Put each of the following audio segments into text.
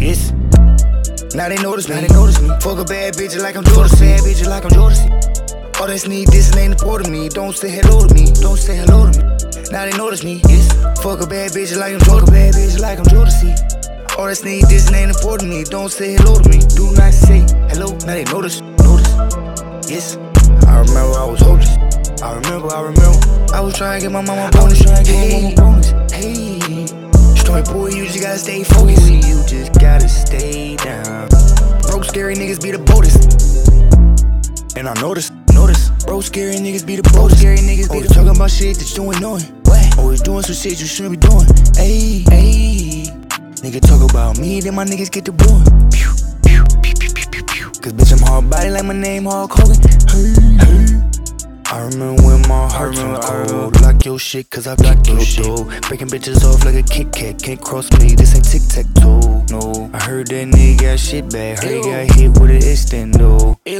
yes. Now they notice me. Fuck a bad bitch like I'm Jodeci. All they need this ain't important to me. Don't say hello to me. Now they notice me, yes. Fuck a bad bitch like I'm Jodeci. All they need this ain't important to me. Don't say hello to me. Do not say hello. Now they notice, yes. I remember I was hopeless. I remember I was trying to get my mama bonus. Hey, straight boy, you just gotta stay focused. You just gotta stay down. Broke scary niggas be the boldest. And I notice. Broke scary niggas be the boldest. Always talking about shit that you ain't knowing. What? Always doing some shit you shouldn't be doing. Hey, nigga talk about me, then my niggas get the blowing. Cause bitch, I'm hard body like my name Hulk Hogan. I remember when my heart turned cold. Block your shit cause I blocked your door. Breaking bitches off like a Kit-Kat. Can't cross me, this ain't tic-tac-toe. No, I heard that nigga got shit back. Heard he got hit with an extendo. I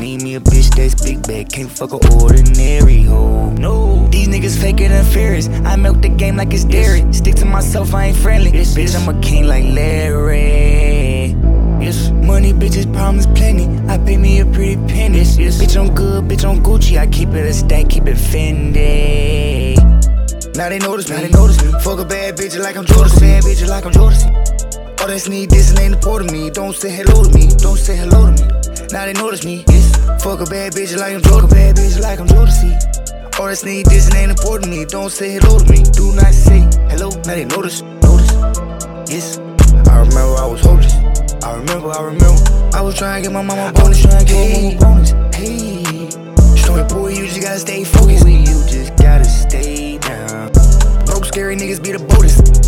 need me a bitch that's big bag. Can't fuck an ordinary hoe. No, these niggas faking and furious. I milk the game like it's dairy. Stick to myself, I ain't friendly. Bitch, I'm a king like Larry. Money, bitches, problems plenty. I pay me a pretty penny. Bitch, I'm good, bitch, I'm Gucci. I keep it a stack, keep it Fendi. Now they notice me. Fuck a bad bitch like I'm Jodeci. All they need this ain't important to me. Don't say hello to me. Now they notice me, yes. Fuck a bad bitch like I'm Jodeci. All they need this ain't important to me. Don't say hello to me. Do not say hello. Now they notice, yes. I remember I was hopeless. I remember I was trying to get my mama bonus. Hey, strong boy, you just gotta stay focused. You just gotta stay down. Broke scary niggas be the boldest.